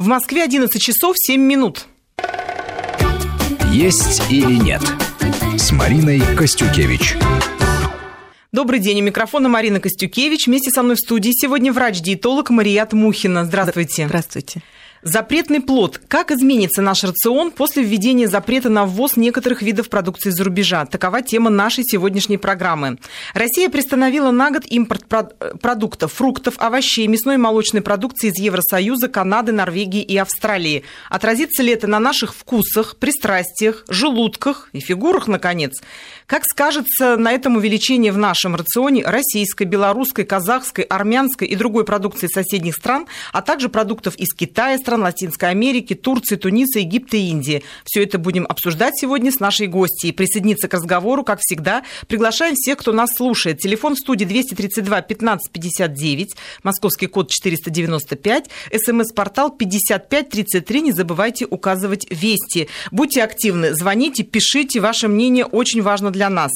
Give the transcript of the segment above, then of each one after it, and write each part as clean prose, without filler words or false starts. В Москве 11 часов 7 минут. Есть или нет? С Мариной Костюкевич. Добрый день. У микрофона Марина Костюкевич. Вместе со мной в студии сегодня врач-диетолог Марият Мухина. Здравствуйте. Здравствуйте. Запретный плод. Как изменится наш рацион после введения запрета на ввоз некоторых видов продукции из-за рубежа? Такова тема нашей сегодняшней программы. Россия приостановила на год импорт продуктов, фруктов, овощей, мясной и молочной продукции из Евросоюза, Канады, Норвегии и Австралии. Отразится ли это на наших вкусах, пристрастиях, желудках и фигурах, наконец? Как скажется на этом увеличение в нашем рационе российской, белорусской, казахской, армянской и другой продукции соседних стран, а также продуктов из Китая, стран Латинской Америки, Турции, Туниса, Египта и Индии? Все это будем обсуждать сегодня с нашей гостьей. Присоединиться к разговору, как всегда, приглашаем всех, кто нас слушает. Телефон в студии 232 15 59, московский код 495, СМС-портал 5533. Не забывайте указывать «Вести». Будьте активны, звоните, пишите. Ваше мнение очень важно для нас.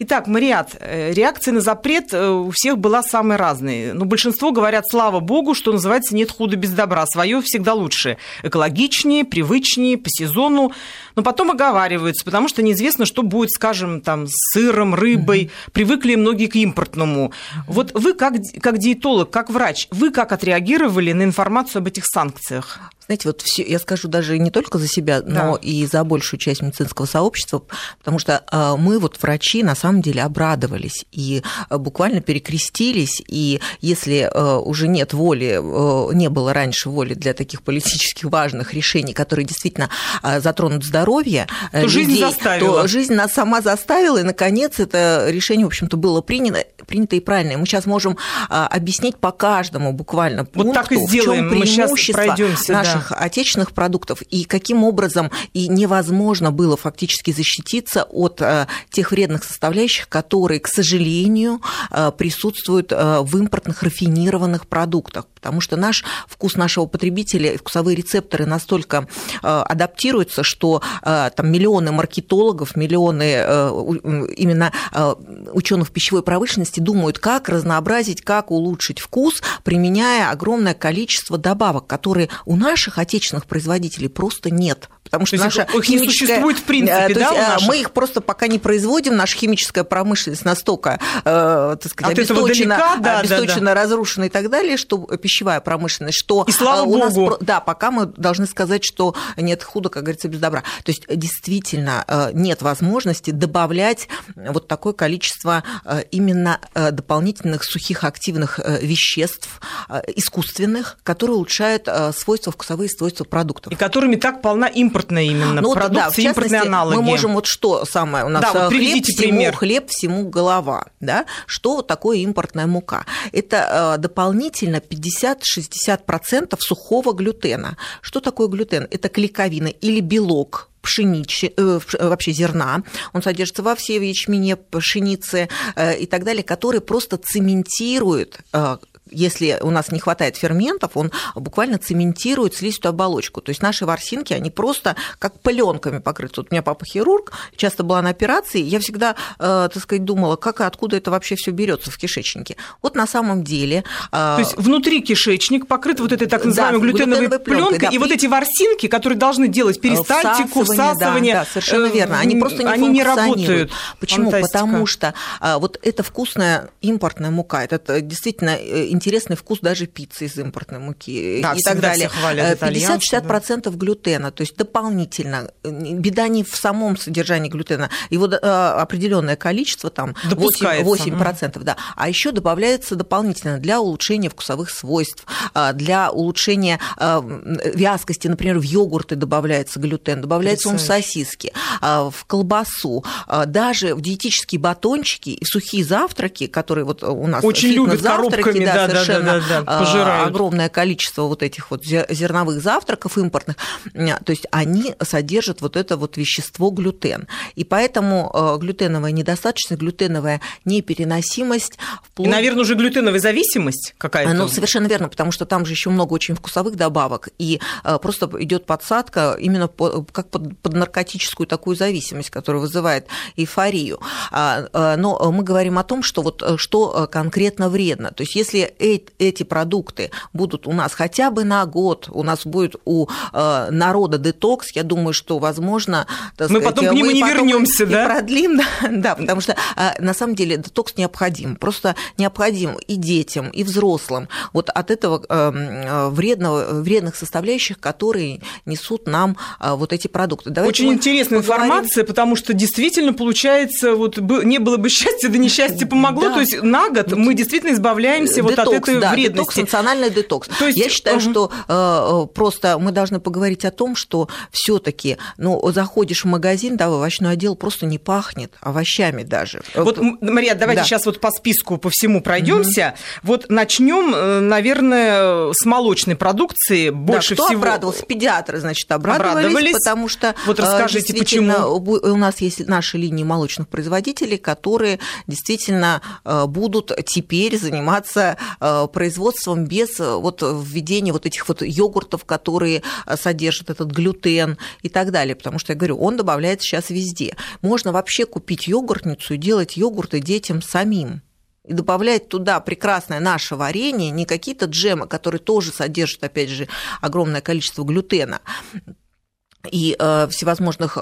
Итак, Марият, реакция на запрет у всех была самой разной. Но большинство говорят, слава богу, что называется, нет худа без добра. Свое всегда лучше. Экологичнее, привычнее, по сезону. Но потом оговариваются, потому что неизвестно, что будет, скажем, там, с сыром, рыбой. Привыкли многие к импортному. Вот вы, как диетолог, как врач, вы как отреагировали на информацию об этих санкциях? Знаете, вот все, я скажу даже не только за себя, но и за большую часть медицинского сообщества, потому что мы, вот врачи, на самом деле обрадовались и буквально перекрестились, и если уже нет воли, не было раньше воли для таких политически важных решений, которые действительно затронут здоровье людей, то жизнь нас сама заставила, и, наконец, это решение, в общем-то, было принято и правильно. И мы сейчас можем объяснить по каждому буквально пункту, вот так и сделаем. В чём преимущество наших отечественных продуктов, и каким образом и невозможно было фактически защититься от тех вредных составляющих, которые, к сожалению, присутствуют в импортных рафинированных продуктах. Потому что наш вкус нашего потребителя и вкусовые рецепторы настолько адаптируются, что там миллионы маркетологов, миллионы именно ученых пищевой промышленности думают, как разнообразить, как улучшить вкус, применяя огромное количество добавок, которые у наших отечественных производителей просто нет. Потому что наша их не существует в принципе, да, у наших? Мы их просто пока не производим, наша химическая промышленность настолько, так сказать, обесточена, разрушена и так далее, что пищевая промышленность, что и слава у нас... Богу. Да, пока мы должны сказать, что нет худа, как говорится, без добра. То есть действительно нет возможности добавлять вот такое количество именно дополнительных сухих активных веществ, искусственных, которые улучшают свойства, вкусовые свойства продуктов. И которыми так полна импортная именно, ну, продукция, да, импортные аналоги. Мы можем вот что самое у нас, да, вот хлеб, хлеб всему голова, да? Что вот такое импортная мука? Это дополнительно 50-60% сухого глютена. Что такое глютен? Это клейковина или белок пшеничи, вообще зерна, он содержится во всей ячмене, пшенице и так далее, который просто цементирует, если у нас не хватает ферментов, он буквально цементирует слизистую оболочку. То есть наши ворсинки, они просто как пылёнками покрыты. Вот у меня папа хирург, часто была на операции, я всегда, так сказать, думала, как и откуда это вообще все берется в кишечнике. Вот на самом деле... То есть внутри кишечник покрыт вот этой так называемой глютеновой пленкой, да, и вот эти ворсинки, которые должны делать перистальтику, всасывание... Да, да, совершенно верно. Они просто не работают. Почему? Фантастика. Потому что вот эта вкусная импортная мука, это действительно интересный вкус даже пиццы из импортной муки, да, и так далее. 50-60% глютена, то есть дополнительно. Беда не в самом содержании глютена, его определенное количество, там 8%, да. А еще добавляется дополнительно для улучшения вкусовых свойств, для улучшения вязкости. Например, в йогурты добавляется глютен, добавляется он в сосиски, в колбасу, даже в диетические батончики и сухие завтраки, которые вот у нас очень любят коробками, да, совершенно огромное количество вот этих вот зерновых завтраков импортных, то есть они содержат вот это вот вещество глютен. И поэтому глютеновая недостаточность, глютеновая непереносимость. Вплоть... И, наверное, уже глютеновая зависимость какая-то. Ну, совершенно верно, потому что там же еще много очень вкусовых добавок, и просто идет подсадка именно как под наркотическую такую зависимость, которая вызывает эйфорию. Но мы говорим о том, что вот что конкретно вредно. То есть если эти продукты будут у нас хотя бы на год, у нас будет у народа детокс, я думаю, что, возможно... Мы потом к нему не вернемся, да? Мы продлим, да, потому что на самом деле детокс необходим, просто необходим и детям, и взрослым вот от этого вредных составляющих, которые несут нам вот эти продукты. Давайте очень интересная информация, потому что действительно получается, вот не было бы счастья, да несчастье помогло, да. То есть на год мы действительно избавляемся детокс, вот от этой вредности. Детокс, национальный детокс. То есть... Я считаю, что просто мы должны поговорить о том, что все-таки, ну, заходишь в магазин, да, в овощной отдел просто не пахнет овощами даже. Вот, Мария, давайте сейчас вот по списку по всему пройдемся. Угу. Вот начнем, наверное, с молочной продукции больше всего. Да, кто обрадовался? Педиатры, значит, обрадовались, потому что вот расскажите, почему. У нас есть наши линии молочных производителей, которые действительно будут теперь заниматься производством без вот введения вот этих вот йогуртов, которые содержат этот глютен и так далее, потому что, я говорю, он добавляется сейчас везде. Можно вообще купить йогуртницу и делать йогурты детям самим. И добавлять туда прекрасное наше варенье, не какие-то джемы, которые тоже содержат, опять же, огромное количество глютена и всевозможных,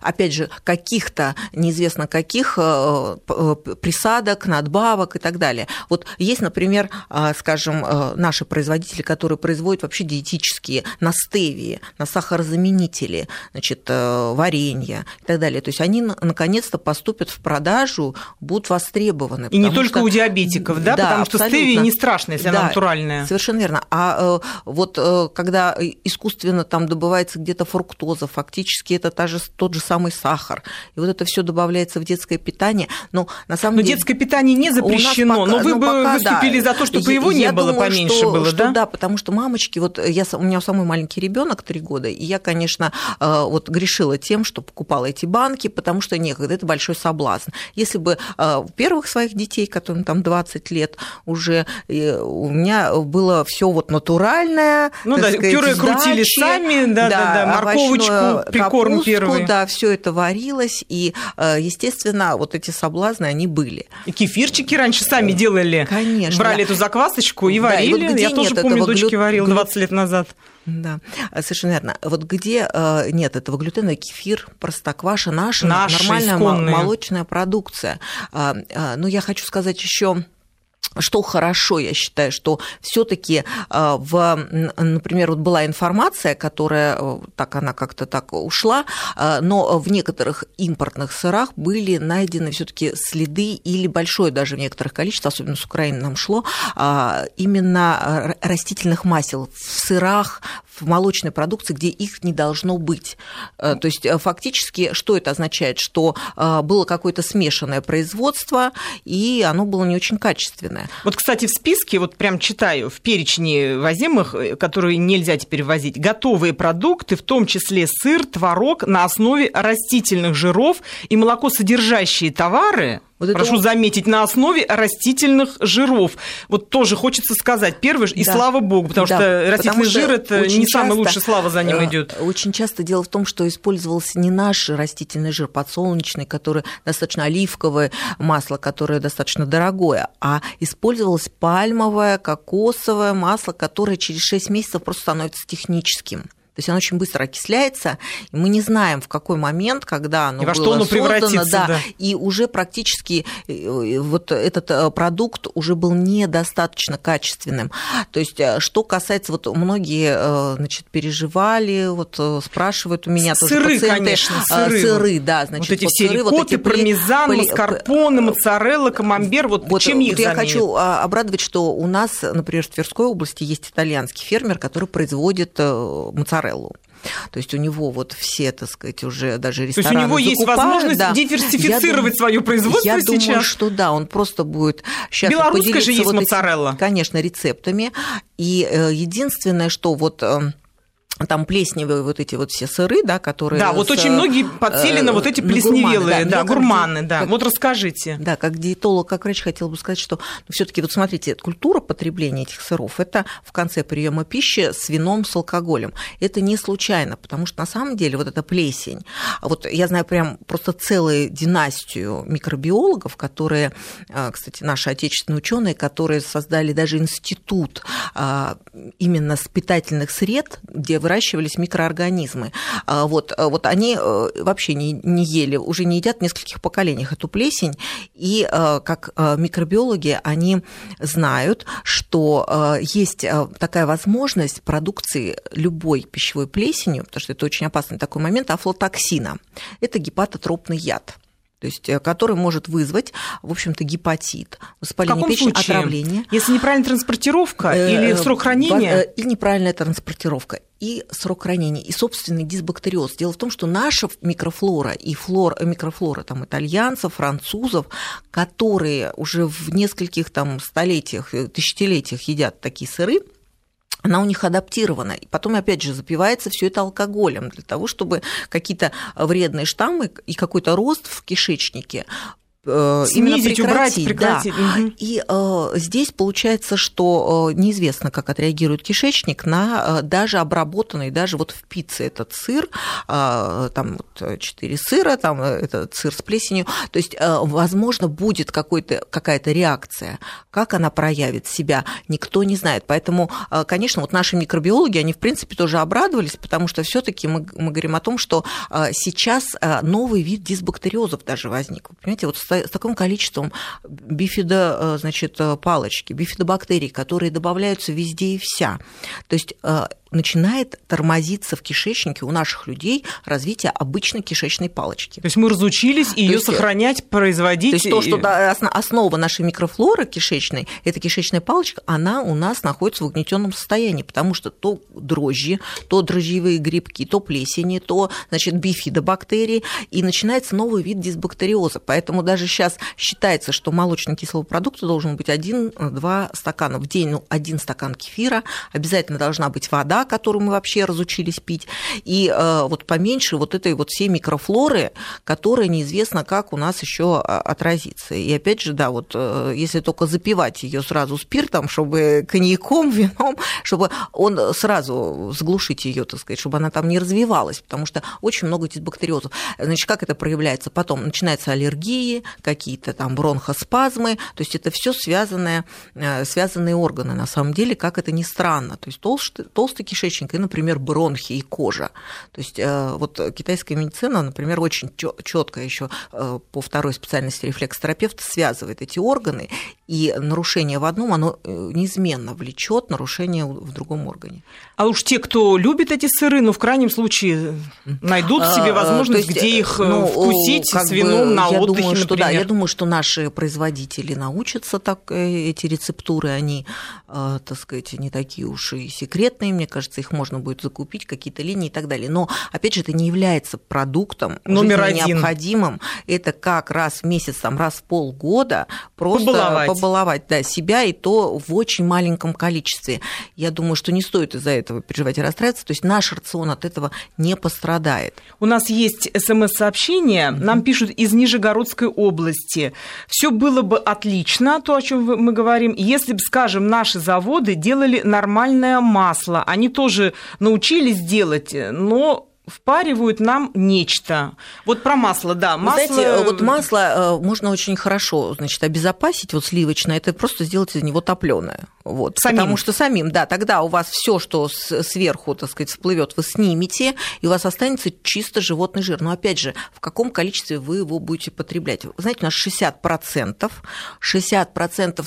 опять же, каких-то, неизвестно каких, присадок, надбавок и так далее. Вот есть, например, скажем, наши производители, которые производят вообще диетические на стевии, на сахарозаменители, значит, варенья и так далее. То есть они, наконец-то, поступят в продажу, будут востребованы. И не только у диабетиков, да? Потому что стевия не страшная, если она натуральная. Совершенно верно. А вот когда искусственно там добывается где где-то фруктоза, фактически это тот же самый сахар. И вот это все добавляется в детское питание. Но на самом деле детское питание не запрещено, пока, но вы бы выступили за то, чтобы его не было, думаю, поменьше что, было, да? Да, потому что мамочки, вот у меня самый маленький ребенок 3 года, и я, конечно, вот грешила тем, что покупала эти банки, потому что некогда, это большой соблазн. Если бы первых своих детей, которым там 20 лет уже, у меня было все вот натуральное, ну да, сказать, пюре крутили сами, да, морковочку, прикорм первый. Да, все это варилось, и, естественно, вот эти соблазны, они были. И кефирчики раньше сами делали. Конечно. Брали эту заквасочку и варили. И вот я тоже помню, дочке варила 20 лет назад. Да, совершенно верно. Вот где нет этого глютена, кефир, простокваша, наша нормальная исконная молочная продукция. Но я хочу сказать еще... Что хорошо, я считаю, что все-таки, например, вот была информация, которая так она как-то так ушла, но в некоторых импортных сырах были найдены все-таки следы или большое даже в некоторых количествах, особенно с Украины нам шло, именно растительных масел в сырах, в молочной продукции, где их не должно быть. То есть фактически что это означает? Что было какое-то смешанное производство, и оно было не очень качественное. Вот, кстати, в списке, вот прям читаю, в перечне возимых, которые нельзя теперь ввозить, готовые продукты, в том числе сыр, творог на основе растительных жиров и молокосодержащие товары... Вот прошу заметить, на основе растительных жиров. Вот тоже хочется сказать. Первое, и слава богу, потому что растительный жир – это не самая лучшая слава за ним идет. Очень часто дело в том, что использовался не наш растительный жир, подсолнечный, который достаточно оливковое масло, которое достаточно дорогое, а использовалось пальмовое, кокосовое масло, которое через 6 месяцев просто становится техническим. То есть оно очень быстро окисляется, и мы не знаем, в какой момент, когда оно было создано, и уже практически вот этот продукт уже был недостаточно качественным. То есть что касается, вот многие, значит, переживали, вот спрашивают у меня тоже пациенты. Конечно, сыры, да, значит, вот эти все рикотты, пармезан, маскарпоне, моцарелла, камамбер, вот чем их заменят? Я хочу обрадовать, что у нас, например, в Тверской области есть итальянский фермер, который производит моцареллу. То есть у него вот все, так сказать, уже даже рестораны закупают. То есть у него есть возможность диверсифицировать свое производство сейчас? Я думаю, что да, он просто будет сейчас поделиться же есть моцарелла. Конечно, рецептами. И единственное, что вот... там плесневые вот эти вот все сыры, да, которые... Да, вот очень многие подсели на вот эти плесневелые, да, гурманы, да. Вот расскажите. Да, как диетолог, как врач хотела бы сказать, что всё-таки, вот смотрите, культура потребления этих сыров, это в конце приема пищи с вином, с алкоголем. Это не случайно, потому что на самом деле вот эта плесень, вот я знаю прям просто целую династию микробиологов, которые, кстати, наши отечественные ученые, которые создали даже институт именно с питательных сред, где выращивались микроорганизмы. Вот они вообще не ели, уже не едят в нескольких поколениях эту плесень. И как микробиологи они знают, что есть такая возможность продукции любой пищевой плесенью, потому что это очень опасный такой момент, афлотоксина. Это гепатотропный яд, то есть который может вызвать, в общем-то, гепатит, воспаление печени, отравление. Если неправильная транспортировка или срок хранения? И неправильная транспортировка, и срок хранения, и собственный дисбактериоз. Дело в том, что наша микрофлора и микрофлора там, итальянцев, французов, которые уже в нескольких там, столетиях, тысячелетиях едят такие сыры, она у них адаптирована. И потом, опять же, запивается все это алкоголем для того, чтобы какие-то вредные штаммы и какой-то рост в кишечнике снизить, прекратить, убрать, прекратить. Да. Угу. И здесь получается, что неизвестно, как отреагирует кишечник на даже обработанный, даже вот в пицце этот сыр, там вот 4 сыра, там этот сыр с плесенью, то есть, возможно, будет какая-то реакция. Как она проявит себя, никто не знает. Поэтому, конечно, вот наши микробиологи, они, в принципе, тоже обрадовались, потому что все-таки мы говорим о том, что сейчас новый вид дисбактериозов даже возник. Вы понимаете, вот с таким количеством палочки, бифидобактерий, которые добавляются везде и вся. То есть начинает тормозиться в кишечнике у наших людей развитие обычной кишечной палочки. То есть мы разучились ее сохранять, производить. То есть то, что основа нашей микрофлоры кишечной, эта кишечная палочка, она у нас находится в угнетенном состоянии, потому что то дрожжи, то дрожжевые грибки, то плесени, то бифидобактерии, и начинается новый вид дисбактериоза. Поэтому даже сейчас считается, что молочно-кислого продукта должен быть 1-2 стакана в день, 1 стакан кефира, обязательно должна быть вода, которую мы вообще разучились пить, и вот поменьше вот этой вот всей микрофлоры, которая неизвестно, как у нас еще отразится. И опять же, да, вот если только запивать ее сразу спиртом, чтобы коньяком, вином, чтобы он сразу сглушить ее, так сказать, чтобы она там не развивалась, потому что очень много дисбактериозов. Значит, как это проявляется потом? Начинаются аллергии, какие-то там бронхоспазмы, то есть это все связанные органы, на самом деле, как это ни странно. То есть толстый кишечник и, например, бронхи и кожа. То есть вот китайская медицина, например, очень четко еще по второй специальности рефлексотерапевта связывает эти органы, и нарушение в одном, оно неизменно влечет нарушение в другом органе. А уж те, кто любит эти сыры, в крайнем случае найдут в себе возможность, где их вкусить с вином на отдыхе, например. Да, я думаю, что наши производители научатся эти рецептуры, они, так сказать, не такие уж и секретные, мне кажется, их можно будет закупить, какие-то линии и так далее. Но, опять же, это не является продуктом необходимым. Это как раз в месяц, раз в полгода просто побаловать себя, и то в очень маленьком количестве. Я думаю, что не стоит из-за этого переживать и расстраиваться. То есть наш рацион от этого не пострадает. У нас есть СМС-сообщение. Нам пишут из Нижегородской области. Все было бы отлично, то, о чем мы говорим, если бы, скажем, наши заводы делали нормальное масло. Они тоже научились делать, но впаривают нам нечто. Вот про масло, да. Знаете, вот масло можно очень хорошо, обезопасить, сливочное, это просто сделать из него топлёное. Вот, потому что самим, да, тогда у вас все, что сверху, так сказать, всплывет, вы снимете, и у вас останется чисто животный жир. Но опять же, в каком количестве вы его будете потреблять? Знаете, у нас 60%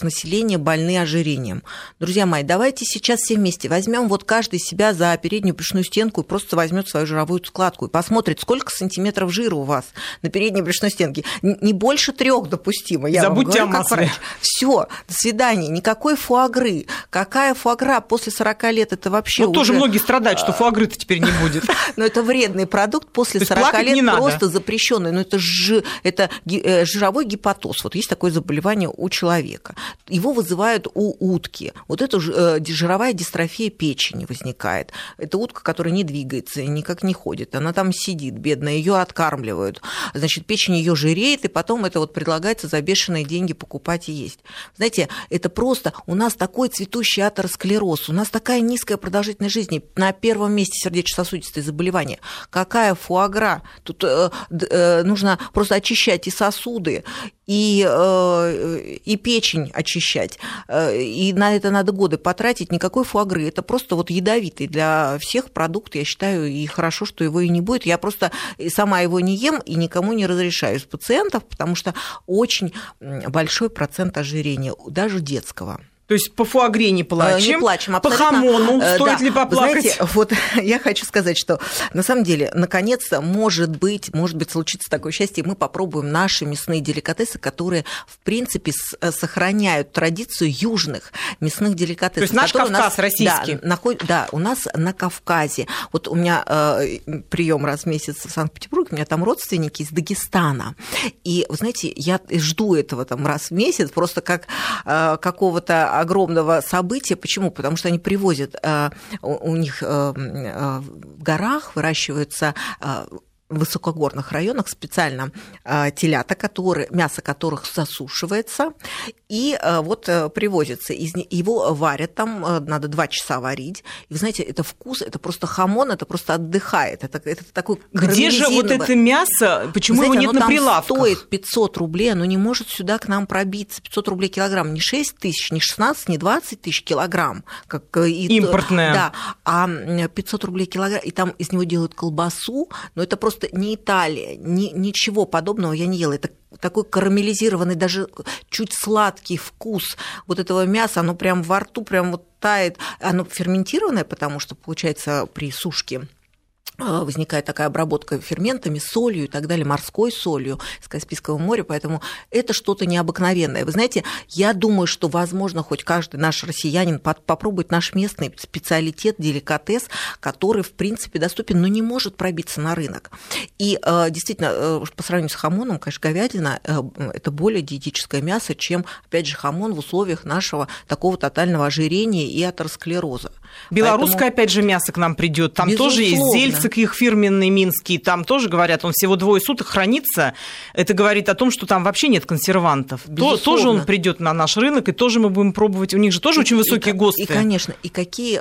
населения больны ожирением. Друзья мои, давайте сейчас все вместе возьмем каждый себя за переднюю брюшную стенку и просто возьмет свою жировую лицевую складку и посмотрит, сколько сантиметров жира у вас на передней брюшной стенке. Не больше 3 допустимо. Я Забудьте вам говорю, о масле. Как врач. Все, до свидания. Никакой фуагры. Какая фуагра после 40 лет? Это вообще уже... тоже многие страдают, что фуагры-то теперь не будет. Но это вредный продукт после 40 лет, просто запрещенный. Но это жировой гепатоз. Вот есть такое заболевание у человека. Его вызывают у утки. Вот это жировая дистрофия печени возникает. Это утка, которая не двигается, никак не ходит. Она там сидит, бедная, ее откармливают. Значит, печень ее жиреет, и потом это вот предлагается за бешеные деньги покупать и есть. Знаете, это просто у нас такой цветущий атеросклероз, у нас такая низкая продолжительность жизни. На первом месте сердечно-сосудистые заболевания. Какая фуагра? Тут нужно просто очищать и сосуды, и печень очищать. И на это надо годы потратить. Никакой фуагры. Это просто вот ядовитый для всех продукт, я считаю, и хорошо, что его и не будет. Я просто сама его не ем и никому не разрешаю из пациентов, потому что очень большой процент ожирения, даже детского. То есть по фуагре не плачем, по хамону стоит ли поплакать? Знаете, вот я хочу сказать, что на самом деле, наконец-то, может быть, случится такое счастье, мы попробуем наши мясные деликатесы, которые, в принципе, сохраняют традицию южных мясных деликатесов. То есть наш Кавказ российский. Да, у нас на Кавказе. Вот у меня прием раз в месяц в Санкт-Петербурге, у меня там родственники из Дагестана. И, вы знаете, я жду этого там раз в месяц, просто как какого-то огромного события. Почему? Потому что они привозят, у них в горах выращиваются в высокогорных районах специально телята, мясо которых засушивается, и вот привозится. Его варят там, надо 2 часа варить. И вы знаете, это вкус, это просто хамон, это просто отдыхает. Это такой Где же вот это мясо? Почему знаете, его нет на прилавках? Оно стоит 500 рублей, оно не может сюда к нам пробиться. 500 рублей килограмм, не 6 тысяч, не 16, не 20 тысяч килограмм. Импортное. Да, а 500 рублей килограмм, и там из него делают колбасу, но это просто не Италия, ничего подобного я не ела. Это такой карамелизированный, даже чуть сладкий вкус вот этого мяса, оно прям во рту прям вот тает. Оно ферментированное, потому что, получается, при сушке возникает такая обработка ферментами, солью и так далее, морской солью из Каспийского моря, поэтому это что-то необыкновенное. Вы знаете, я думаю, что, возможно, хоть каждый наш россиянин попробует наш местный специалитет, деликатес, который, в принципе, доступен, но не может пробиться на рынок. И действительно, по сравнению с хамоном, конечно, говядина – это более диетическое мясо, чем, опять же, хамон в условиях нашего такого тотального ожирения и атеросклероза. Белорусское, поэтому... опять же, мясо к нам придет, там безусловно. Тоже есть зельцы, их фирменный минский, там тоже говорят, он всего 2 суток хранится. Это говорит о том, что там вообще нет консервантов. Тоже он придет на наш рынок, и тоже мы будем пробовать. У них же тоже очень высокие ГОСТы. И, конечно, и какие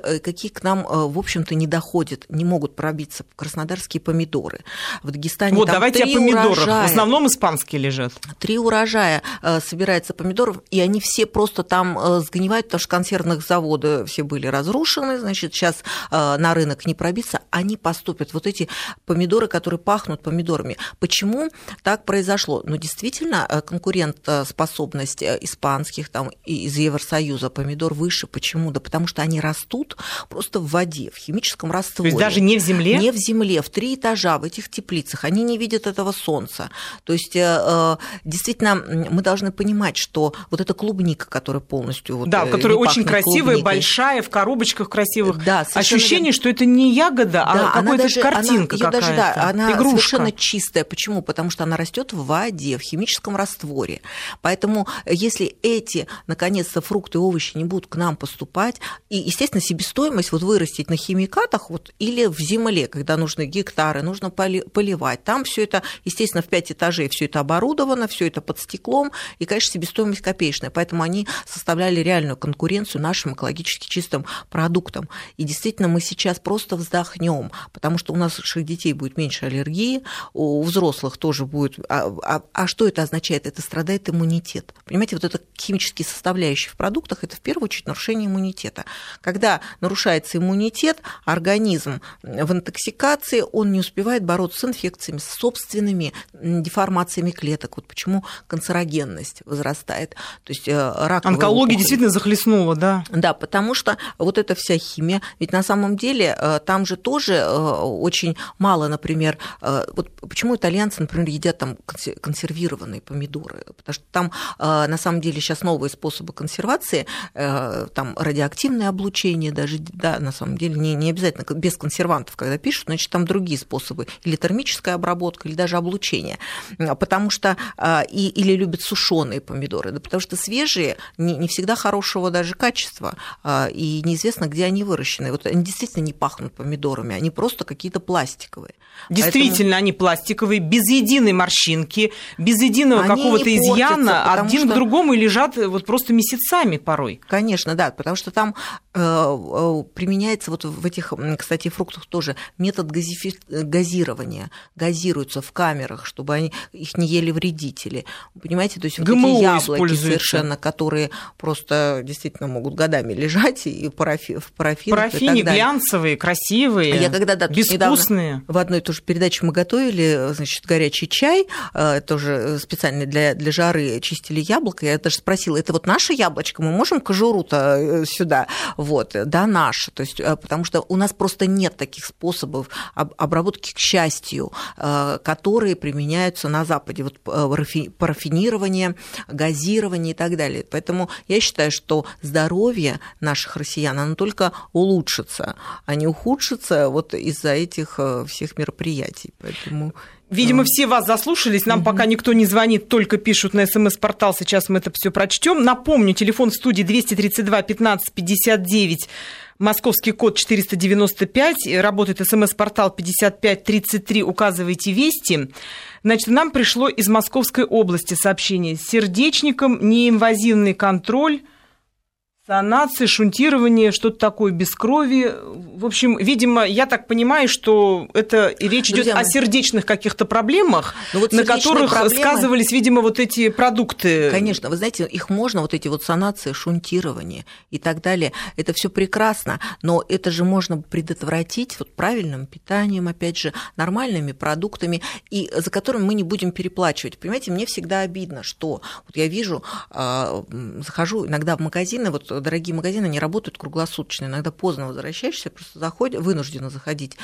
к нам, в общем-то, не доходят, не могут пробиться краснодарские помидоры. В Дагестане вот, там давайте 3 помидорах. Урожая. В основном испанские лежат. 3 урожая собирается помидоров, и они все просто там сгнивают, потому что консервных заводы все были разрушены, значит, сейчас на рынок не пробиться, они поступают. Вот эти помидоры, которые пахнут помидорами. Почему так произошло? Ну, действительно, конкурентоспособность испанских там, из Евросоюза помидор выше. Почему? Да потому что они растут просто в воде, в химическом растворе. То есть даже не в земле? Не в земле, в 3 этажа, в этих теплицах. Они не видят этого солнца. То есть, действительно, мы должны понимать, что вот эта клубника, которая полностью... Вот, да, которая очень красивая, клубникой. Большая, в коробочках красивых. Да, ощущение, что это не ягода, да, а какой-то же картинка какая-то, даже, да, она игрушка. Совершенно чистая. Почему? Потому что она растет в воде, в химическом растворе. Поэтому если эти, наконец-то, фрукты и овощи не будут к нам поступать, и, естественно, себестоимость вот вырастить на химикатах вот, или в земле, когда нужны гектары, нужно поливать. Там все это, естественно, в 5 этажей все это оборудовано, все это под стеклом, и, конечно, себестоимость копеечная. Поэтому они составляли реальную конкуренцию нашим экологически чистым продуктам. И действительно, мы сейчас просто вздохнем, потому что у наших детей будет меньше аллергии, у взрослых тоже будет... А что это означает? Это страдает иммунитет. Понимаете, вот это химические составляющие в продуктах, это в первую очередь нарушение иммунитета. Когда нарушается иммунитет, организм в интоксикации, он не успевает бороться с инфекциями, с собственными деформациями клеток. Вот почему канцерогенность возрастает. То есть раковые онкология опухоли. Действительно захлестнула, да? Да, потому что вот эта вся химия, ведь на самом деле там же тоже очень мало, например, вот почему итальянцы, например, едят там консервированные помидоры, потому что там на самом деле сейчас новые способы консервации, там радиоактивное облучение даже, да, на самом деле не обязательно без консервантов, когда пишут, значит, там другие способы, или термическая обработка, или даже облучение, потому что, или любят сушеные помидоры, да, потому что свежие не всегда хорошего даже качества, и неизвестно, где они выращены. Вот они действительно не пахнут помидорами, они просто какие-то пластиковые. Действительно, поэтому они пластиковые, без единой морщинки, без единого они какого-то изъяна, один к другому и лежат вот просто месяцами порой. Конечно, да, потому что там применяется вот в этих, кстати, фруктах тоже метод газирования. Газируются в камерах, чтобы их не ели вредители. Понимаете, то есть вот эти яблоки совершенно, которые просто действительно могут годами лежать и в парафине, глянцевые, красивые, я когда, да, безвкусные. В одной тоже передаче мы готовили, значит, горячий чай, тоже специально для жары чистили яблоко. Я даже спросила, это вот наше яблочко, мы можем кожуру-то сюда? Вот, да, наше. То есть, потому что у нас просто нет таких способов обработки, к счастью, которые применяются на Западе. Вот парафинирование, газирование и так далее. Поэтому я считаю, что здоровье наших россиян, оно только улучшится, а не ухудшится вот из-за этих всех мероприятий. Поэтому... Видимо, все вас заслушались. Нам пока никто не звонит, только пишут на СМС-портал. Сейчас мы это все прочтем. Напомню, телефон в студии 232 15 59, московский код 495. Работает СМС-портал 5533. Указывайте «Вести». Значит, нам пришло из Московской области сообщение. Сердечником неинвазивный контроль, санация, шунтирование, что-то такое, бескровие. В общем, видимо, я так понимаю, что это речь идет о сердечных каких-то проблемах, вот на которых сказывались, видимо, вот эти продукты. Конечно, вы знаете, их можно, вот эти вот санации, шунтирование и так далее, это все прекрасно, но это же можно предотвратить вот правильным питанием, опять же, нормальными продуктами, и за которыми мы не будем переплачивать. Понимаете, мне всегда обидно, что вот я вижу, захожу иногда в магазины, вот дорогие магазины, они работают круглосуточно. Иногда поздно возвращаешься, просто вынуждена заходить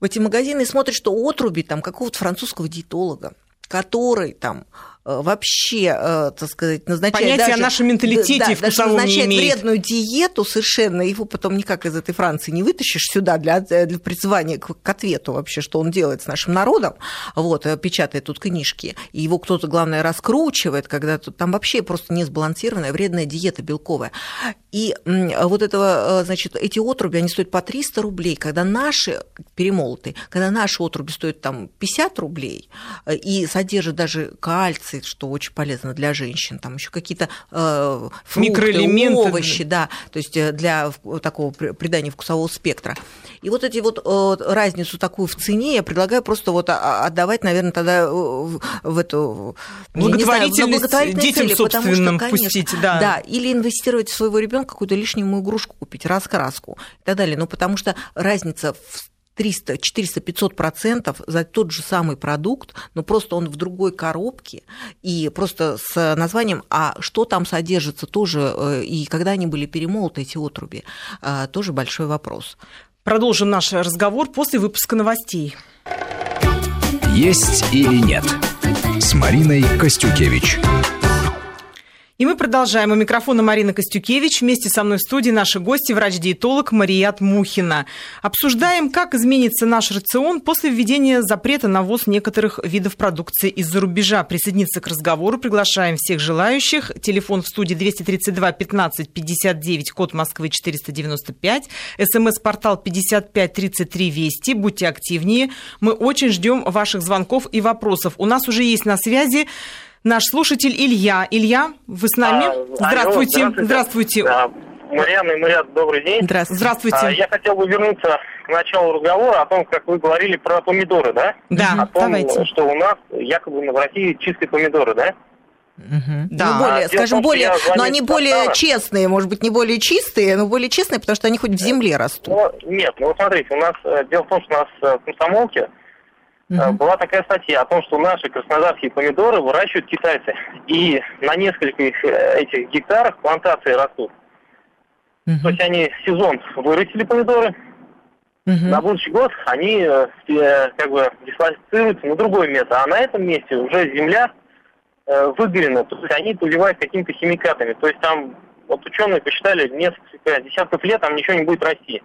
в эти магазины и смотришь, что отруби там какого-то французского диетолога, который там вообще, так сказать, назначает... Понятие даже о нашем менталитете, да, вкусовом не имеет. Назначает вредную диету совершенно, его потом никак из этой Франции не вытащишь сюда для призывания к ответу вообще, что он делает с нашим народом, вот, печатает тут книжки, и его кто-то, главное, раскручивает, когда там вообще просто несбалансированная вредная диета белковая. И вот этого, значит, эти отруби, они стоят по 300 рублей, когда наши перемолотые, когда наши отруби стоят там 50 рублей и содержат даже кальций, что очень полезно для женщин, там еще какие-то фрукты, овощи, да, то есть для такого придания вкусового спектра. И вот эти вот разницу такую в цене я предлагаю просто вот отдавать, наверное, тогда в эту благотворительность детям цели, собственным что, конечно, пустить, да. Да, или инвестировать в своего ребенка, какую-то лишнюю игрушку купить, раскраску и так далее. Ну, потому что разница в 300-400-500% за тот же самый продукт, но просто он в другой коробке и просто с названием, а что там содержится тоже, и когда они были перемолоты, эти отруби, тоже большой вопрос. Продолжим наш разговор после выпуска новостей. Есть или нет с Мариной Костюкевич. И мы продолжаем. У микрофона Марина Костюкевич. Вместе со мной в студии наши гости, врач-диетолог Марият Мухина. Обсуждаем, как изменится наш рацион после введения запрета на ввоз некоторых видов продукции из-за рубежа. Присоединиться к разговору приглашаем всех желающих. Телефон в студии 232 15 59, код Москвы 495. СМС-портал 5533 Вести. Будьте активнее. Мы очень ждем ваших звонков и вопросов. У нас уже есть на связи наш слушатель Илья. Илья, вы с нами? Здравствуйте. Алло, здравствуйте. Марьяна и Марият, добрый день. Здравствуйте. Я хотел бы вернуться к началу разговора о том, как вы говорили про помидоры, да? Да, давайте. О том, что у нас якобы в России чистые помидоры, да? Угу. Да, ну, более, скажем, более, но они более честные, может быть, не более чистые, но более честные, потому что они хоть в земле растут. Нет, ну смотрите, у нас дело в том, что у нас в комсомолке была такая статья о том, что наши краснодарские помидоры выращивают китайцы. И на нескольких этих гектарах плантации растут. То есть они сезон вырастили помидоры, на будущий год они как бы дислоцируются на другое место, а на этом месте уже земля выгорена, то есть они поливают какими-то химикатами, то есть там вот ученые посчитали несколько десятков лет там ничего не будет расти.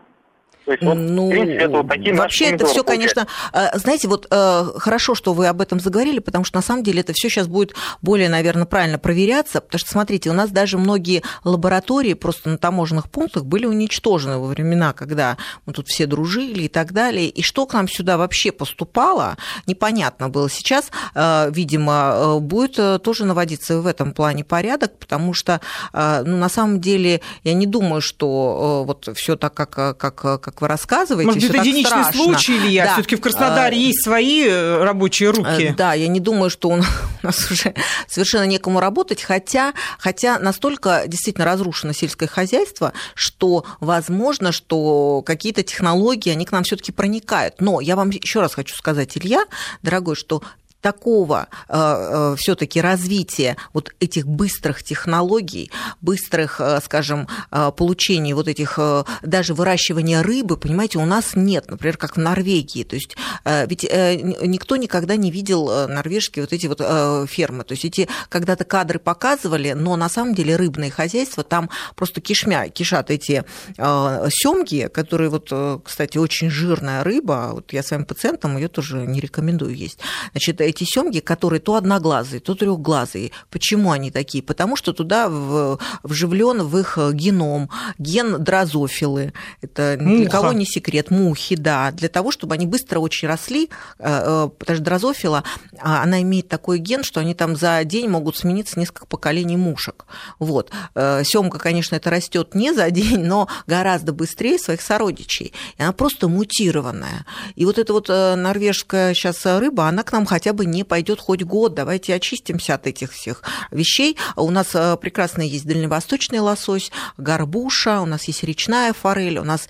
То есть, вот, ну, в принципе, это вот такие вообще это все, получается. Конечно, знаете, вот хорошо, что вы об этом заговорили, потому что на самом деле это все сейчас будет более, наверное, правильно проверяться, потому что, смотрите, у нас даже многие лаборатории просто на таможенных пунктах были уничтожены во времена, когда мы тут все дружили и так далее, и что к нам сюда вообще поступало, непонятно было. Сейчас, видимо, будет тоже наводиться в этом плане порядок, потому что, ну, на самом деле, я не думаю, что вот все так, как вы рассказываете, может, все так страшно. Может, единичный случай, Илья? Да. Все-таки в Краснодаре есть свои рабочие руки. Да, я не думаю, что у нас уже совершенно некому работать, хотя настолько действительно разрушено сельское хозяйство, что возможно, что какие-то технологии, они к нам все-таки проникают. Но я вам еще раз хочу сказать, Илья, дорогой, что такого все-таки развития вот этих быстрых технологий, быстрых, скажем, получений вот этих, даже выращивания рыбы, понимаете, у нас нет, например, как в Норвегии. То есть ведь никто никогда не видел норвежские вот эти вот фермы. То есть эти когда-то кадры показывали, но на самом деле рыбные хозяйства, там просто кишат эти сёмги, которые вот, кстати, очень жирная рыба. Вот я своим пациентам ее тоже не рекомендую есть. Значит, эти сёмги, которые то одноглазые, то трехглазые. Почему они такие? Потому что туда вживлен в их геном ген дрозофилы. Это для кого не секрет. Мухи, да. Для того, чтобы они быстро очень росли. Потому что дрозофила, она имеет такой ген, что они там за день могут смениться несколько поколений мушек. Вот. Сёмга, конечно, это растет не за день, но гораздо быстрее своих сородичей. И она просто мутированная. И вот эта вот норвежская сейчас рыба, она к нам хотя бы не пойдет хоть год. Давайте очистимся от этих всех вещей. У нас прекрасно есть дальневосточный лосось, горбуша, у нас есть речная форель, у нас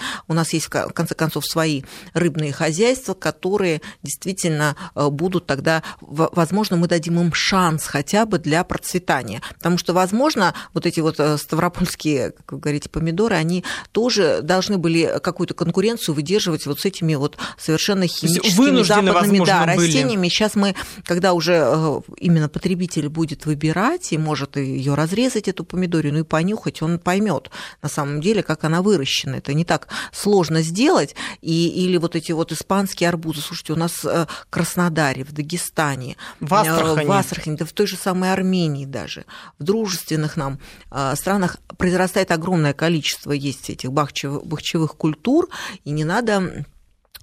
есть, в конце концов, свои рыбные хозяйства, которые действительно будут тогда... Возможно, мы дадим им шанс хотя бы для процветания. Потому что, возможно, вот эти вот ставропольские, как вы говорите, помидоры, они тоже должны были какую-то конкуренцию выдерживать вот с этими вот совершенно химическими западными растениями. Сейчас мы, когда уже именно потребитель будет выбирать и может ее разрезать, эту помидорину, и понюхать, он поймет на самом деле, как она выращена. Это не так сложно сделать. Или вот эти вот испанские арбузы. Слушайте, у нас в Краснодаре, в Дагестане, в Астрахани, да в той же самой Армении даже, в дружественных нам странах произрастает огромное количество есть этих бахчевых культур, и не надо...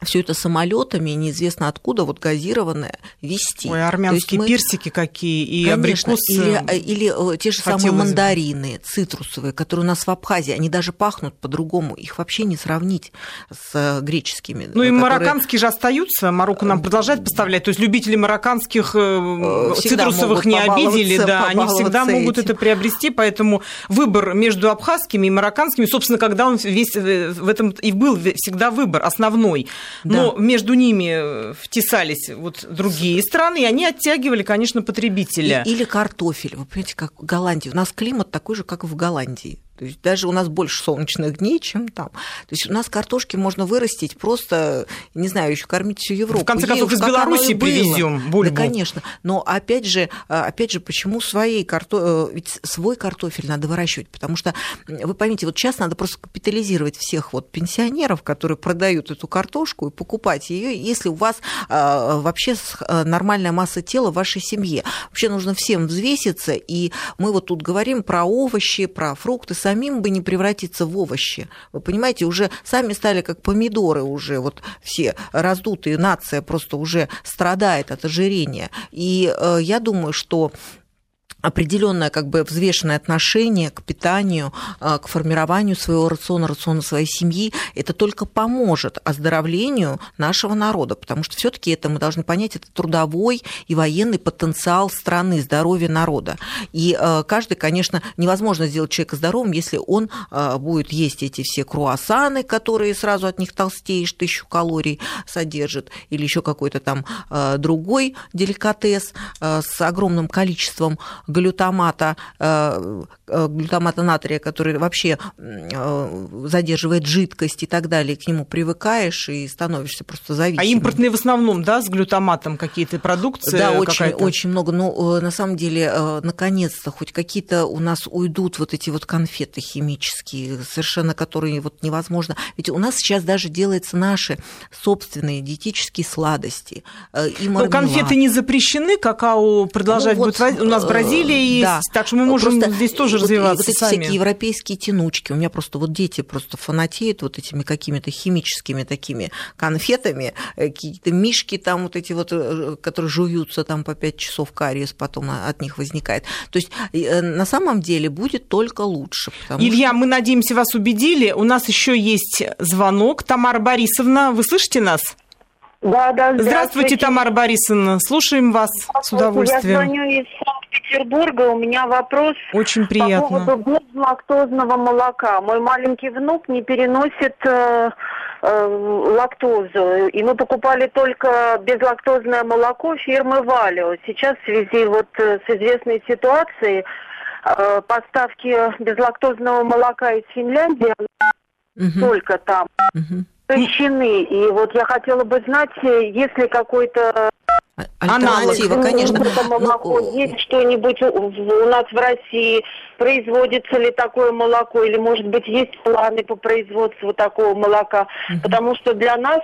Все это самолетами, неизвестно откуда, вот газированное, вести. Ой, армянские персики какие, и абрикосы. Или те же самые мандарины, цитрусовые, которые у нас в Абхазии, они даже пахнут по-другому, их вообще не сравнить с греческими. Ну и марокканские же остаются, Марокко нам продолжает поставлять, то есть любители марокканских цитрусовых не обидели, да, они всегда могут это приобрести, поэтому выбор между абхазскими и марокканскими, собственно, когда он весь в этом и был всегда выбор основной. Но между ними втесались вот другие страны, и они оттягивали, конечно, потребителя. Или картофель. Вы понимаете, как в Голландии. У нас климат такой же, как и в Голландии. То есть даже у нас больше солнечных дней, чем там. То есть у нас картошки можно вырастить просто, не знаю, еще кормить всю Европу. В конце концов, из Беларуси привезем бульбу. Да, конечно. Но опять же, почему ведь свой картофель надо выращивать? Потому что, вы поймите, вот сейчас надо просто капитализировать всех вот пенсионеров, которые продают эту картошку, и покупать ее, если у вас вообще нормальная масса тела в вашей семье. Вообще нужно всем взвеситься, и мы вот тут говорим про овощи, про фрукты, самим бы не превратиться в овощи. Вы понимаете, уже сами стали как помидоры уже, вот все раздутые, нация просто уже страдает от ожирения. И я думаю, что определенное как бы взвешенное отношение к питанию, к формированию своего рациона, рациона своей семьи, это только поможет оздоровлению нашего народа, потому что все-таки это мы должны понять, это трудовой и военный потенциал страны, здоровье народа. И каждый, конечно, невозможно сделать человека здоровым, если он будет есть эти все круассаны, которые сразу от них толстеешь, 1000 калорий содержит, или еще какой-то там другой деликатес с огромным количеством глютамата, глютамата натрия, который вообще задерживает жидкость и так далее, к нему привыкаешь и становишься просто зависимым. А импортные в основном, да, с глютаматом какие-то продукции? Да, очень много. Но на самом деле, наконец-то, хоть какие-то у нас уйдут вот эти вот конфеты химические, совершенно которые вот невозможно. Ведь у нас сейчас даже делаются наши собственные диетические сладости. Ну, конфеты не запрещены, какао продолжать будет. У нас Бразилия есть, да. Так что мы можем просто здесь тоже развиваться вот сами. Всякие европейские тянучки. У меня просто вот дети просто фанатеют вот этими какими-то химическими такими конфетами, какие-то мишки там вот эти вот, которые жуются там по 5 часов, кариес потом от них возникает. То есть на самом деле будет только лучше. Илья, мы надеемся, вас убедили. У нас еще есть звонок. Тамара Борисовна, вы слышите нас? Да, да, здравствуйте, Тамара Борисовна. Слушаем вас с удовольствием. Я звоню из Санкт-Петербурга. У меня вопрос очень приятно. По поводу безлактозного молока. Мой маленький внук не переносит лактозу. И мы покупали только безлактозное молоко фирмы «Валио». Сейчас в связи вот с известной ситуацией поставки безлактозного молока из Финляндии только там. Причины. И вот я хотела бы знать, есть ли какой-то альтернатива, конечно. Молоко, ну, есть что-нибудь у нас в России, производится ли такое молоко, или, может быть, есть планы по производству такого молока, потому что для нас,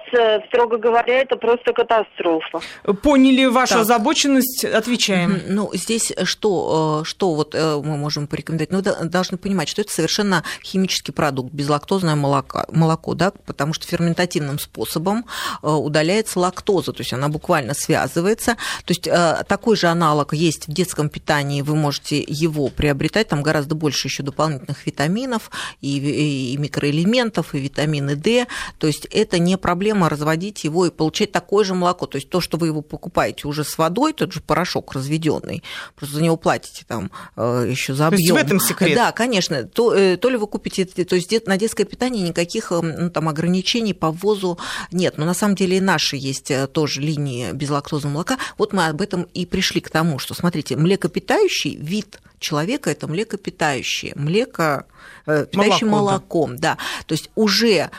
строго говоря, это просто катастрофа. Поняли вашу озабоченность, отвечаем. Ну, здесь что вот мы можем порекомендовать? Ну, должны понимать, что это совершенно химический продукт, безлактозное молоко, да, потому что ферментативным способом удаляется лактоза, то есть она буквально связывается. То есть такой же аналог есть в детском питании, вы можете его приобретать, там гораздо больше еще дополнительных витаминов и микроэлементов, и витамины D, то есть это не проблема разводить его и получать такое же молоко, то есть то, что вы его покупаете уже с водой, тот же порошок разведенный, просто за него платите там еще за объем. То есть в этом секрет? Да, конечно, то ли вы купите, то есть на детское питание никаких там ограничений по ввозу нет, но на самом деле и наши есть тоже линии безлактозного молока. Вот мы об этом и пришли к тому, что, смотрите, млекопитающий вид человека – это млекопитающее, питающее молоком. Да. То есть уже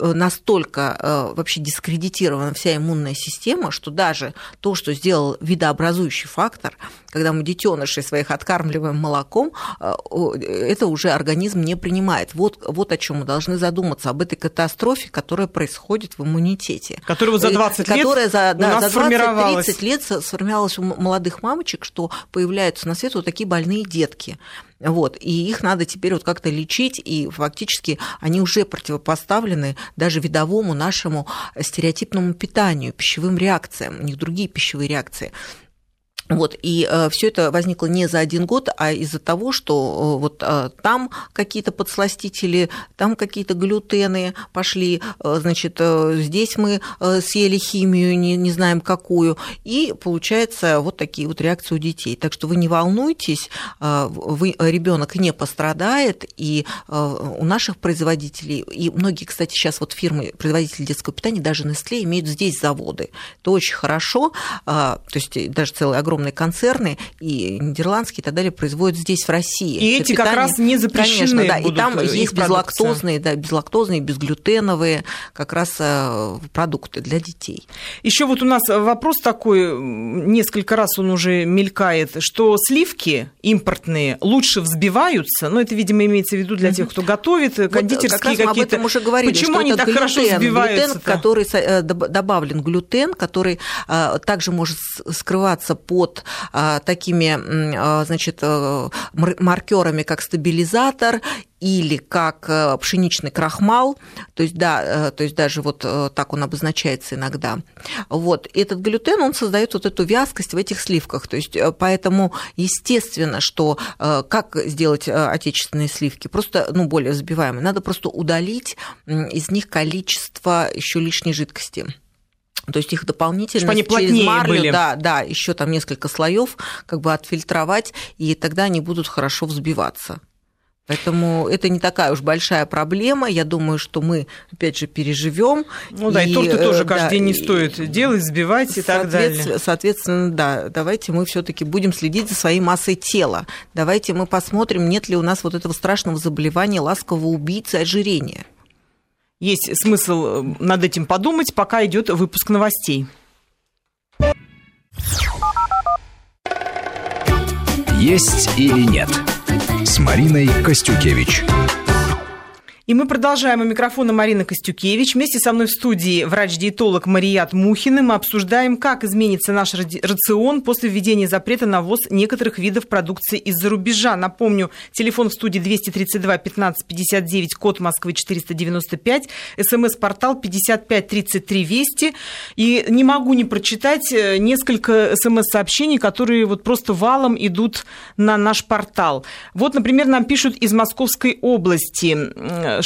настолько вообще дискредитирована вся иммунная система, что даже то, что сделал видообразующий фактор, когда мы детенышей своих откармливаем молоком, это уже организм не принимает. Вот о чем мы должны задуматься, об этой катастрофе, которая происходит в иммунитете. Которая за 20 лет за 20-30 лет сформировалась у молодых мамочек, что появляются на свет вот такие больные детки. Вот, и их надо теперь вот как-то лечить, и фактически они уже противопоставлены даже видовому нашему стереотипному питанию, пищевым реакциям, у них другие пищевые реакции. Вот, и все это возникло не за один год, а из-за того, что вот там какие-то подсластители, там какие-то глютены пошли, значит, здесь мы съели химию, не знаем какую, и получается вот такие вот реакции у детей. Так что вы не волнуйтесь, ребенок не пострадает, и у наших производителей, и многие, кстати, сейчас вот фирмы, производители детского питания, даже Nestlé, имеют здесь заводы. Это очень хорошо, то есть даже целый огромный концерны, и нидерландские и так далее производят здесь, в России. И эти как раз не запрещены. Конечно, да, и там есть безлактозные, да, безглютеновые как раз продукты для детей. Еще вот у нас вопрос такой, несколько раз он уже мелькает, что сливки импортные лучше взбиваются, но это, видимо, имеется в виду для тех, кто готовит, кондитерские вот, какие-то. Мы об этом уже говорили, почему что они так хорошо взбиваются? Который добавлен глютен, который также может скрываться под такими, значит, маркерами, как стабилизатор или как пшеничный крахмал, то есть, да, то есть даже вот так он обозначается иногда. Вот, этот глютен, он создаёт вот эту вязкость в этих сливках, то есть поэтому естественно, что как сделать отечественные сливки, просто, ну, более взбиваемые, надо просто удалить из них количество еще лишней жидкости. То есть их дополнительно через марлю, да, еще там несколько слоев, как бы отфильтровать, и тогда они будут хорошо взбиваться. Поэтому это не такая уж большая проблема. Я думаю, что мы, опять же, переживем. Ну да, и торты тоже каждый день не стоит делать, сбивать и так далее. Соответственно, да, давайте мы все-таки будем следить за своей массой тела. Давайте мы посмотрим, нет ли у нас вот этого страшного заболевания ласкового убийцы ожирения. Есть смысл над этим подумать, пока идет выпуск новостей. Есть или нет? С Мариной Костюкевич. И мы продолжаем. У микрофона Марина Костюкевич. Вместе со мной в студии врач-диетолог Марият Мухина. Мы обсуждаем, как изменится наш рацион после введения запрета на ввоз некоторых видов продукции из-за рубежа. Напомню, телефон в студии 232 15 59, код Москвы 495, СМС-портал 5533 Вести. И не могу не прочитать несколько СМС-сообщений, которые вот просто валом идут на наш портал. Вот, например, нам пишут из Московской области.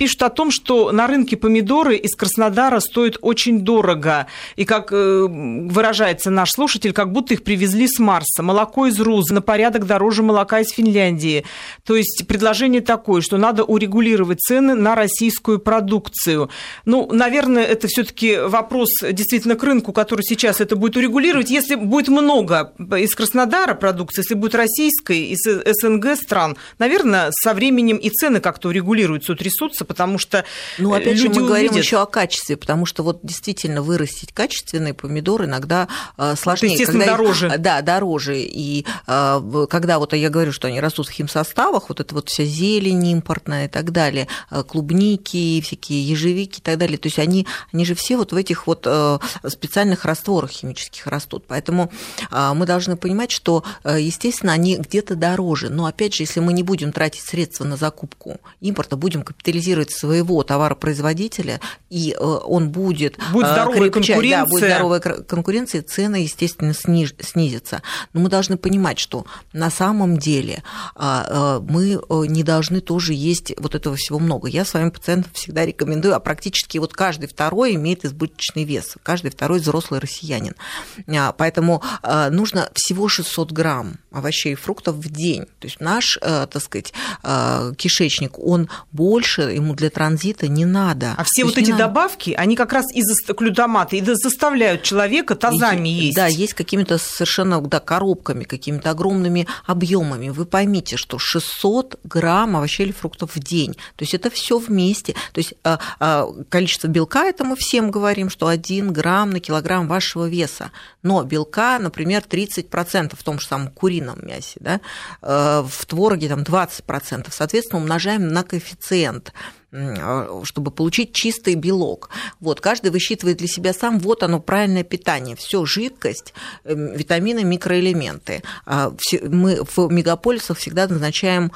Пишут о том, что на рынке помидоры из Краснодара стоят очень дорого. И, как выражается наш слушатель, как будто их привезли с Марса. Молоко из Рузы на порядок дороже молока из Финляндии. То есть предложение такое, что надо урегулировать цены на российскую продукцию. Ну, наверное, это все-таки вопрос действительно к рынку, который сейчас это будет урегулировать. Если будет много из Краснодара продукции, если будет российской, из СНГ стран, наверное, со временем и цены как-то урегулируются, трясутся, потому что люди увидят. Ну, опять же, мы говорим еще о качестве, потому что вот действительно вырастить качественные помидоры иногда сложнее. Это, естественно, когда дороже. Да, дороже. И когда вот я говорю, что они растут в химсоставах, вот это вот вся зелень импортная и так далее, клубники, всякие ежевики и так далее, то есть они же все вот в этих вот специальных растворах химических растут. Поэтому мы должны понимать, что, естественно, они где-то дороже. Но, опять же, если мы не будем тратить средства на закупку импорта, будем капитализировать своего товаропроизводителя, и он будет здоровая конкуренция. Да, будет здоровая конкуренция, цены, естественно, снизятся. Но мы должны понимать, что на самом деле мы не должны тоже есть вот этого всего много. Я своим пациентам всегда рекомендую, а практически вот каждый второй имеет избыточный вес, каждый второй взрослый россиянин. Поэтому нужно всего 600 грамм овощей и фруктов в день. То есть наш, так сказать, кишечник, он больше, ему для транзита не надо. А все вот эти добавки, они как раз из-за глютамата и заставляют человека тазами есть. Да, есть какими-то совершенно коробками, какими-то огромными объемами. Вы поймите, что 600 грамм овощей или фруктов в день. То есть это все вместе. То есть количество белка, это мы всем говорим, что 1 грамм на килограмм вашего веса. Но белка, например, 30% в том же самом курином мясе, да, в твороге там 20%. Соответственно, умножаем на коэффициент, чтобы получить чистый белок. Вот, каждый высчитывает для себя сам, вот оно, правильное питание. Все жидкость, витамины, микроэлементы. Мы в мегаполисах всегда назначаем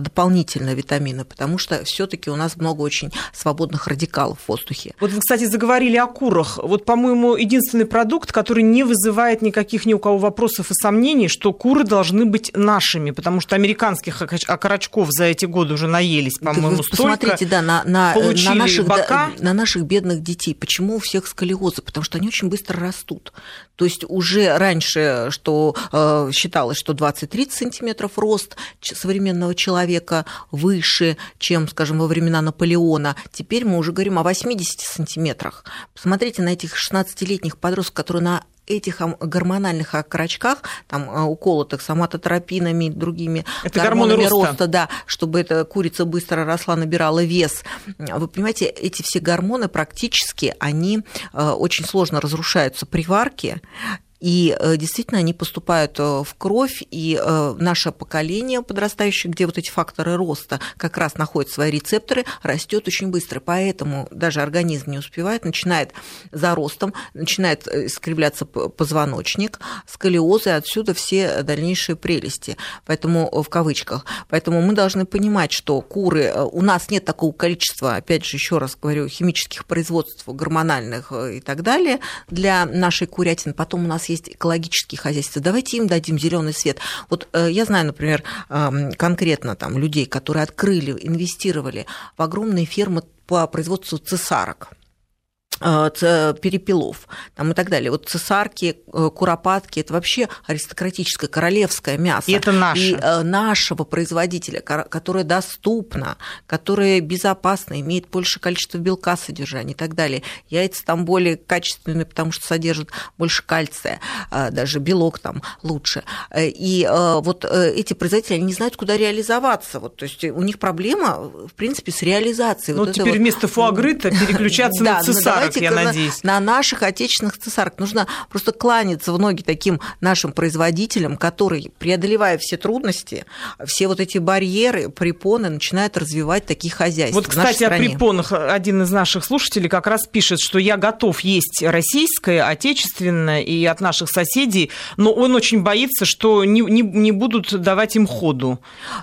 дополнительные витамины, потому что все-таки у нас много очень свободных радикалов в воздухе. Вот вы, кстати, заговорили о курах. Вот, по-моему, единственный продукт, который не вызывает никаких ни у кого вопросов и сомнений, что куры должны быть нашими, потому что американских окорочков за эти годы уже наелись, по-моему, столько. Посмотрите, да, на наших бедных детей. Почему у всех сколиозы? Потому что они очень быстро растут. То есть уже раньше, что считалось, что 20-30 сантиметров рост современного человека выше, чем, скажем, во времена Наполеона. Теперь мы уже говорим о 80 сантиметрах. Посмотрите на этих 16-летних подростков, которые на этих гормональных окорочках, там, уколотых соматотропинами и другими гормонами роста, да, чтобы эта курица быстро росла, набирала вес. Вы понимаете, эти все гормоны практически, они очень сложно разрушаются при варке, и действительно они поступают в кровь, и наше поколение подрастающее, где вот эти факторы роста как раз находят свои рецепторы, растет очень быстро, поэтому даже организм не успевает, начинает за ростом, начинает искривляться позвоночник, сколиозы, отсюда все дальнейшие прелести, поэтому в кавычках. Поэтому мы должны понимать, что куры, у нас нет такого количества, опять же, еще раз говорю, химических производств, гормональных и так далее для нашей курятины, потом у нас есть экологические хозяйства, давайте им дадим зеленый свет. Вот я знаю, например, конкретно там людей, которые открыли, инвестировали в огромные фермы по производству цесарок. перепелов там, и так далее. Вот цесарки, куропатки – это вообще аристократическое, королевское мясо. И это наше. И нашего производителя, которое доступно, которое безопасно, имеет большее количество белка содержания и так далее. Яйца там более качественные, потому что содержат больше кальция, даже белок там лучше. И вот эти производители, они не знают, куда реализоваться. Вот, то есть у них проблема, в принципе, с реализацией. Ну, вот теперь это вместо фуагрыта переключаться на цесарок. Я надеюсь. На наших отечественных цесарках. Нужно просто кланяться в ноги таким нашим производителям, которые, преодолевая все трудности, все вот эти барьеры, препоны, начинают развивать такие хозяйства. Вот, кстати, о препонах один из наших слушателей как раз пишет, что я готов есть российское, отечественное и от наших соседей, но он очень боится, что не будут давать им ходу.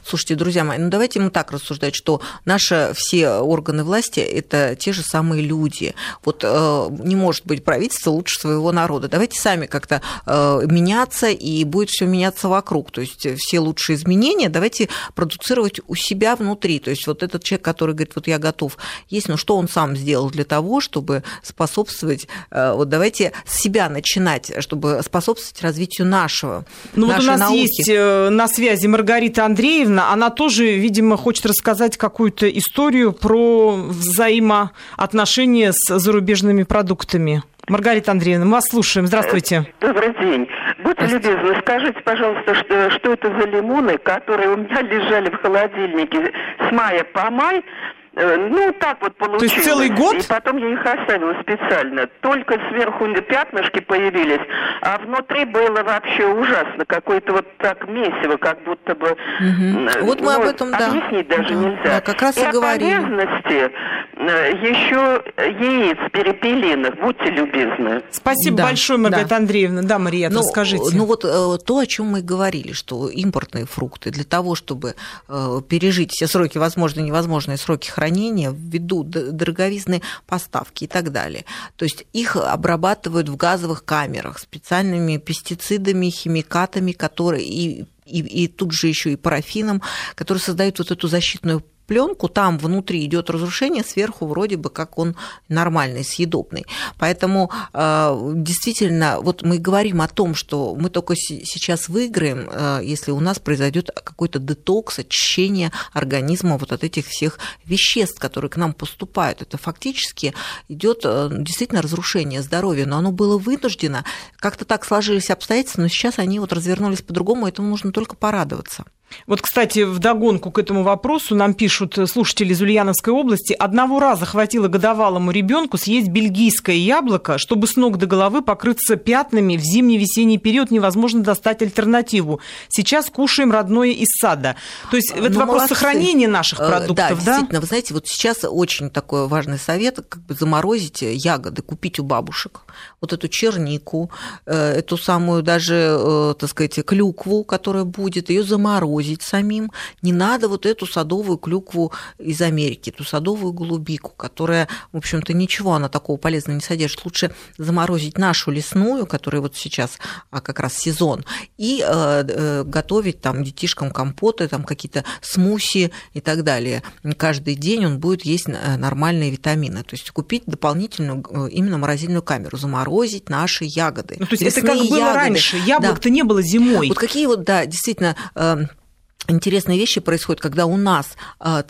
Слушайте, друзья мои, ну давайте мы так рассуждать, что наши все органы власти – это те же самые люди. Вот не может быть правительство лучше своего народа. Давайте сами как-то меняться, и будет все меняться вокруг. То есть все лучшие изменения давайте продуцировать у себя внутри. То есть вот этот человек, который говорит, вот я готов есть, но что он сам сделал для того, чтобы способствовать, вот давайте с себя начинать, чтобы способствовать развитию нашего, ну, нашей науки. Ну вот у нас есть на связи Маргарита Андреевна, она тоже, видимо, хочет рассказать какую-то историю про взаимоотношения с зарубежными продуктами. Маргарита Андреевна, мы вас слушаем. Здравствуйте. Добрый день. Будьте любезны, скажите, пожалуйста, что это за лимоны, которые у меня лежали в холодильнике с мая по май. Ну, так вот получилось. То есть целый год? И потом я их оставила специально. Только сверху пятнышки появились, а внутри было вообще ужасно. Какое-то вот так месиво, как будто бы... Угу. Вот мы об этом, да. Объяснить даже нельзя. Да, как раз и говорили. О полезности еще яиц перепелиных. Будьте любезны. Спасибо большое, Маргарита Андреевна. Да, Мария, расскажите. Ну, вот то, о чем мы говорили, что импортные фрукты для того, чтобы пережить все сроки, возможные и невозможные сроки хранения, ввиду дороговизны поставки и так далее. То есть их обрабатывают в газовых камерах специальными пестицидами, химикатами, которые и тут же еще и парафином, которые создают вот эту защитную пленку, там внутри идет разрушение, сверху вроде бы как он нормальный, съедобный. Поэтому действительно, вот мы говорим о том, что мы только сейчас выиграем, если у нас произойдет какой-то детокс, очищение организма вот от этих всех веществ, которые к нам поступают. Это фактически идет действительно разрушение здоровья, но оно было вынуждено. Как-то так сложились обстоятельства, но сейчас они вот развернулись по-другому, этому нужно только порадоваться. Вот, кстати, вдогонку к этому вопросу нам пишут слушатели из Ульяновской области. Одного раза хватило годовалому ребенку съесть бельгийское яблоко, чтобы с ног до головы покрыться пятнами. В зимний-весенний период невозможно достать альтернативу. Сейчас кушаем родное из сада. То есть это вопрос сохранения наших продуктов, да? Да, действительно. Вы знаете, вот сейчас очень такой важный совет, как бы заморозить ягоды, купить у бабушек. Вот эту чернику, эту самую даже, так сказать, клюкву, которая будет, ее заморозить самим. Не надо вот эту садовую клюкву из Америки, эту садовую голубику, которая, в общем-то, ничего она такого полезного не содержит. Лучше заморозить нашу лесную, которая вот сейчас как раз сезон, и готовить там детишкам компоты, там какие-то смуси и так далее. Каждый день он будет есть нормальные витамины. То есть купить дополнительную именно морозильную камеру, заморозить наши ягоды. Ну, то есть лесные это как было ягоды. Раньше, яблок-то не было зимой. Вот какие вот, да, действительно... Интересные вещи происходят, когда у нас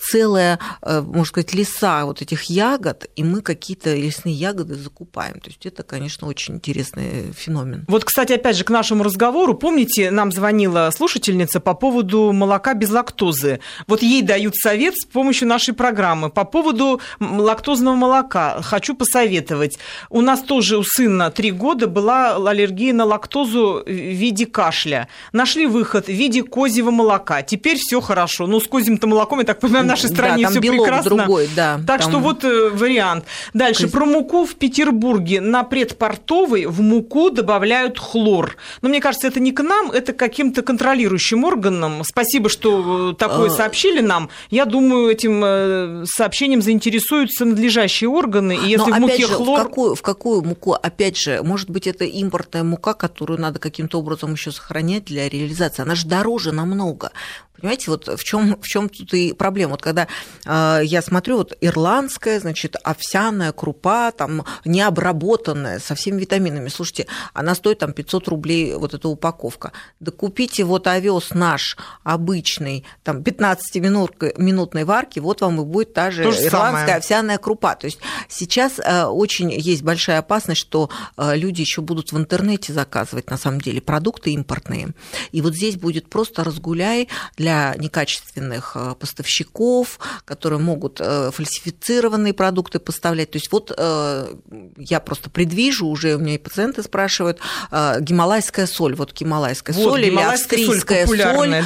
целая, можно сказать, леса вот этих ягод, и мы какие-то лесные ягоды закупаем. То есть это, конечно, очень интересный феномен. Вот, кстати, опять же, к нашему разговору. Помните, нам звонила слушательница по поводу молока без лактозы. Вот ей дают совет с помощью нашей программы. По поводу лактозного молока хочу посоветовать. У нас тоже у сына 3 года была аллергия на лактозу в виде кашля. Нашли выход в виде козьего молока. Теперь все хорошо. Ну, с козьим-то молоком, я так понимаю, в нашей стране да, все прекрасно. Другой, да, так там... что вот вариант. Дальше. Про муку в Петербурге. На предпортовой в муку добавляют хлор. Но мне кажется, это не к нам, это к каким-то контролирующим органам. Спасибо, что такое сообщили нам. Я думаю, этим сообщением заинтересуются надлежащие органы. И если но в муке же, хлор... В какую муку? Опять же, может быть, это импортная мука, которую надо каким-то образом еще сохранять для реализации. Она же дороже намного. Понимаете, вот в чем тут и проблема. Вот когда я смотрю, вот ирландская, значит, овсяная крупа, там, необработанная, со всеми витаминами. Слушайте, она стоит там 500 рублей, вот эта упаковка. Да купите вот овес наш обычный, там, 15-минутной варки, вот вам и будет та же ирландская овсяная крупа. То есть сейчас очень есть большая опасность, что люди еще будут в интернете заказывать, на самом деле, продукты импортные. И вот здесь будет просто разгуляй для некачественных поставщиков, которые могут фальсифицированные продукты поставлять. То есть вот я просто предвижу, уже у меня и пациенты спрашивают, гималайская соль, вот гималайская соль или австрийская соль,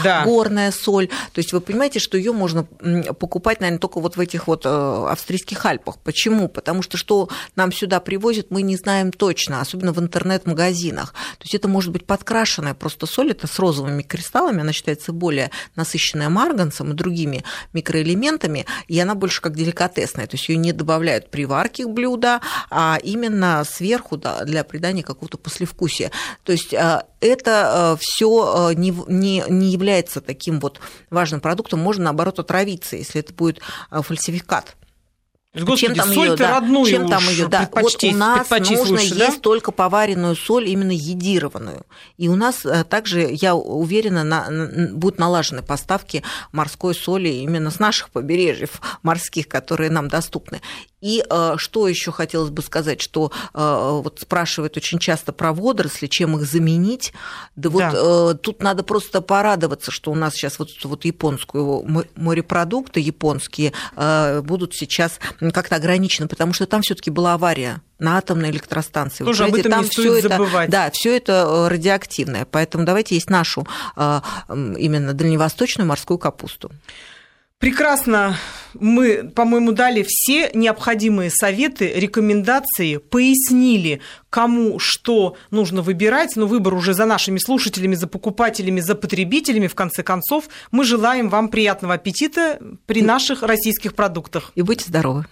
да. Горная соль. То есть вы понимаете, что ее можно покупать, наверное, только вот в этих вот австрийских Альпах. Почему? Потому что нам сюда привозят, мы не знаем точно, особенно в интернет-магазинах. То есть это может быть подкрашенная просто соль, это с розовыми кристаллами, она считается более насыщенная марганцем и другими микроэлементами, и она больше как деликатесная, то есть ее не добавляют при варке блюда, а именно сверху для придания какого-то послевкусия. То есть это все не является таким вот важным продуктом, можно, наоборот, отравиться, если это будет фальсификат. Господи, соль-то родную чем там её, да. Вот у нас нужно лучше, есть только поваренную соль, именно йодированную. И у нас также, я уверена, будут налажены поставки морской соли именно с наших побережьев морских, которые нам доступны. И что еще хотелось бы сказать, что вот спрашивают очень часто про водоросли, чем их заменить. Да вот тут надо просто порадоваться, что у нас сейчас вот японскую морепродукты японские будут сейчас как-то ограничены, потому что там все-таки была авария на атомной электростанции. Тоже об этом не стоит забывать. Да, все это радиоактивное, поэтому давайте есть нашу именно дальневосточную морскую капусту. Прекрасно. Мы, по-моему, дали все необходимые советы, рекомендации, пояснили, кому что нужно выбирать. Но выбор уже за нашими слушателями, за покупателями, за потребителями. В конце концов, мы желаем вам приятного аппетита при наших российских продуктах. И будьте здоровы.